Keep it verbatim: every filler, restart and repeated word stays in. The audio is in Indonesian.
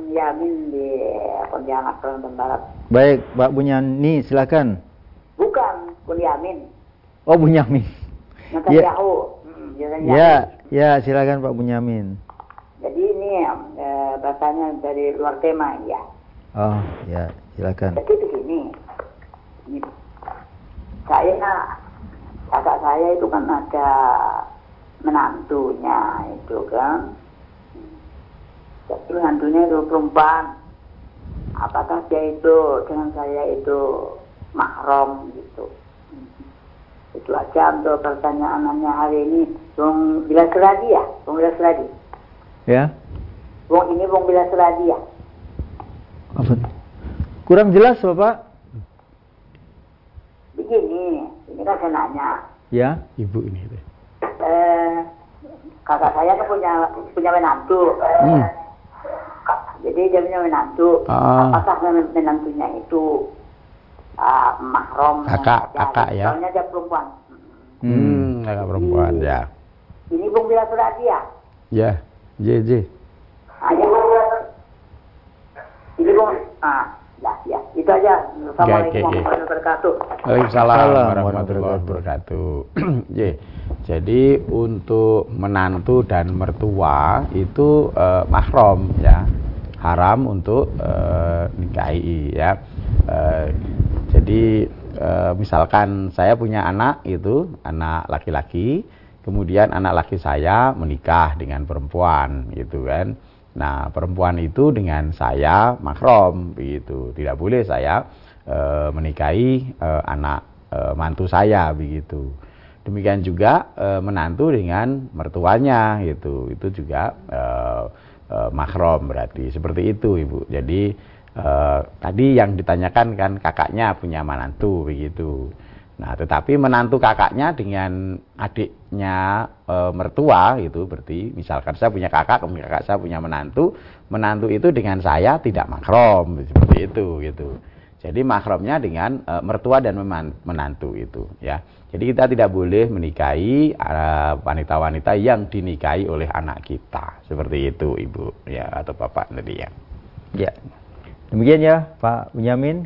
Bunyamin di Pontianak, Kalimantan Barat. Baik, Pak Bunyani, silakan. Bukan, Bunyamin. Oh, Bunyamin. Ya, ya, ya, silakan Pak Bunyamin. Jadi ini e, bahasanya dari luar tema, ya. Oh, ya, silakan. Jadi begini, saya, kakak saya itu kan ada menantunya itu kan. Jadi menantunya itu perempuan. Apakah dia itu dengan saya itu mahram gitu? Itu aja untuk pertanyaannya hari ini. Bung Bilal Serdadi ya? Bung Bilal Serdadi. Ya. Bung ini Bung Bilal Serdadi ya? Apa? Kurang jelas Bapak. Begini, ini kan saya nanya. Ya, ibu ini. Eh, kakak saya kan punya punya menantu. Hmm. Jadi dia punya menantu. Ah. Apakah menantunya itu Uh, mahram kakak kakak ya, soalnya dia perempuan. Hmm, kakak perempuan ini, ya. Ini Bung Bilal Serdadi ya? Ya, J J. Aja. Ini Bung, ah, ya, ya, itu aja. Assalamualaikum warahmatullahi wabarakatuh. Waalaikumsalam warahmatullahi wabarakatuh. Jadi untuk menantu dan mertua itu eh, mahram ya, haram untuk eh, nikahi ya. Eh, Jadi e, misalkan saya punya anak itu, anak laki-laki, kemudian anak laki saya menikah dengan perempuan gitu kan. Nah, perempuan itu dengan saya mahram begitu. Tidak boleh saya e, menikahi e, anak e, mantu saya begitu. Demikian juga e, menantu dengan mertuanya gitu. Itu juga e, e, mahram berarti. Seperti itu, Ibu. Jadi Uh, tadi yang ditanyakan kan kakaknya punya menantu begitu. Nah, tetapi menantu kakaknya dengan adiknya uh, mertua gitu, berarti misalkan saya punya kakak, kemudian kakak saya punya menantu, menantu itu dengan saya tidak mahram seperti itu gitu. Jadi mahramnya dengan uh, mertua dan menantu itu ya. Jadi kita tidak boleh menikahi uh, wanita-wanita yang dinikahi oleh anak kita seperti itu, Ibu ya, atau Bapak tadi ya. Ya. Demikian ya Pak Bunyamin.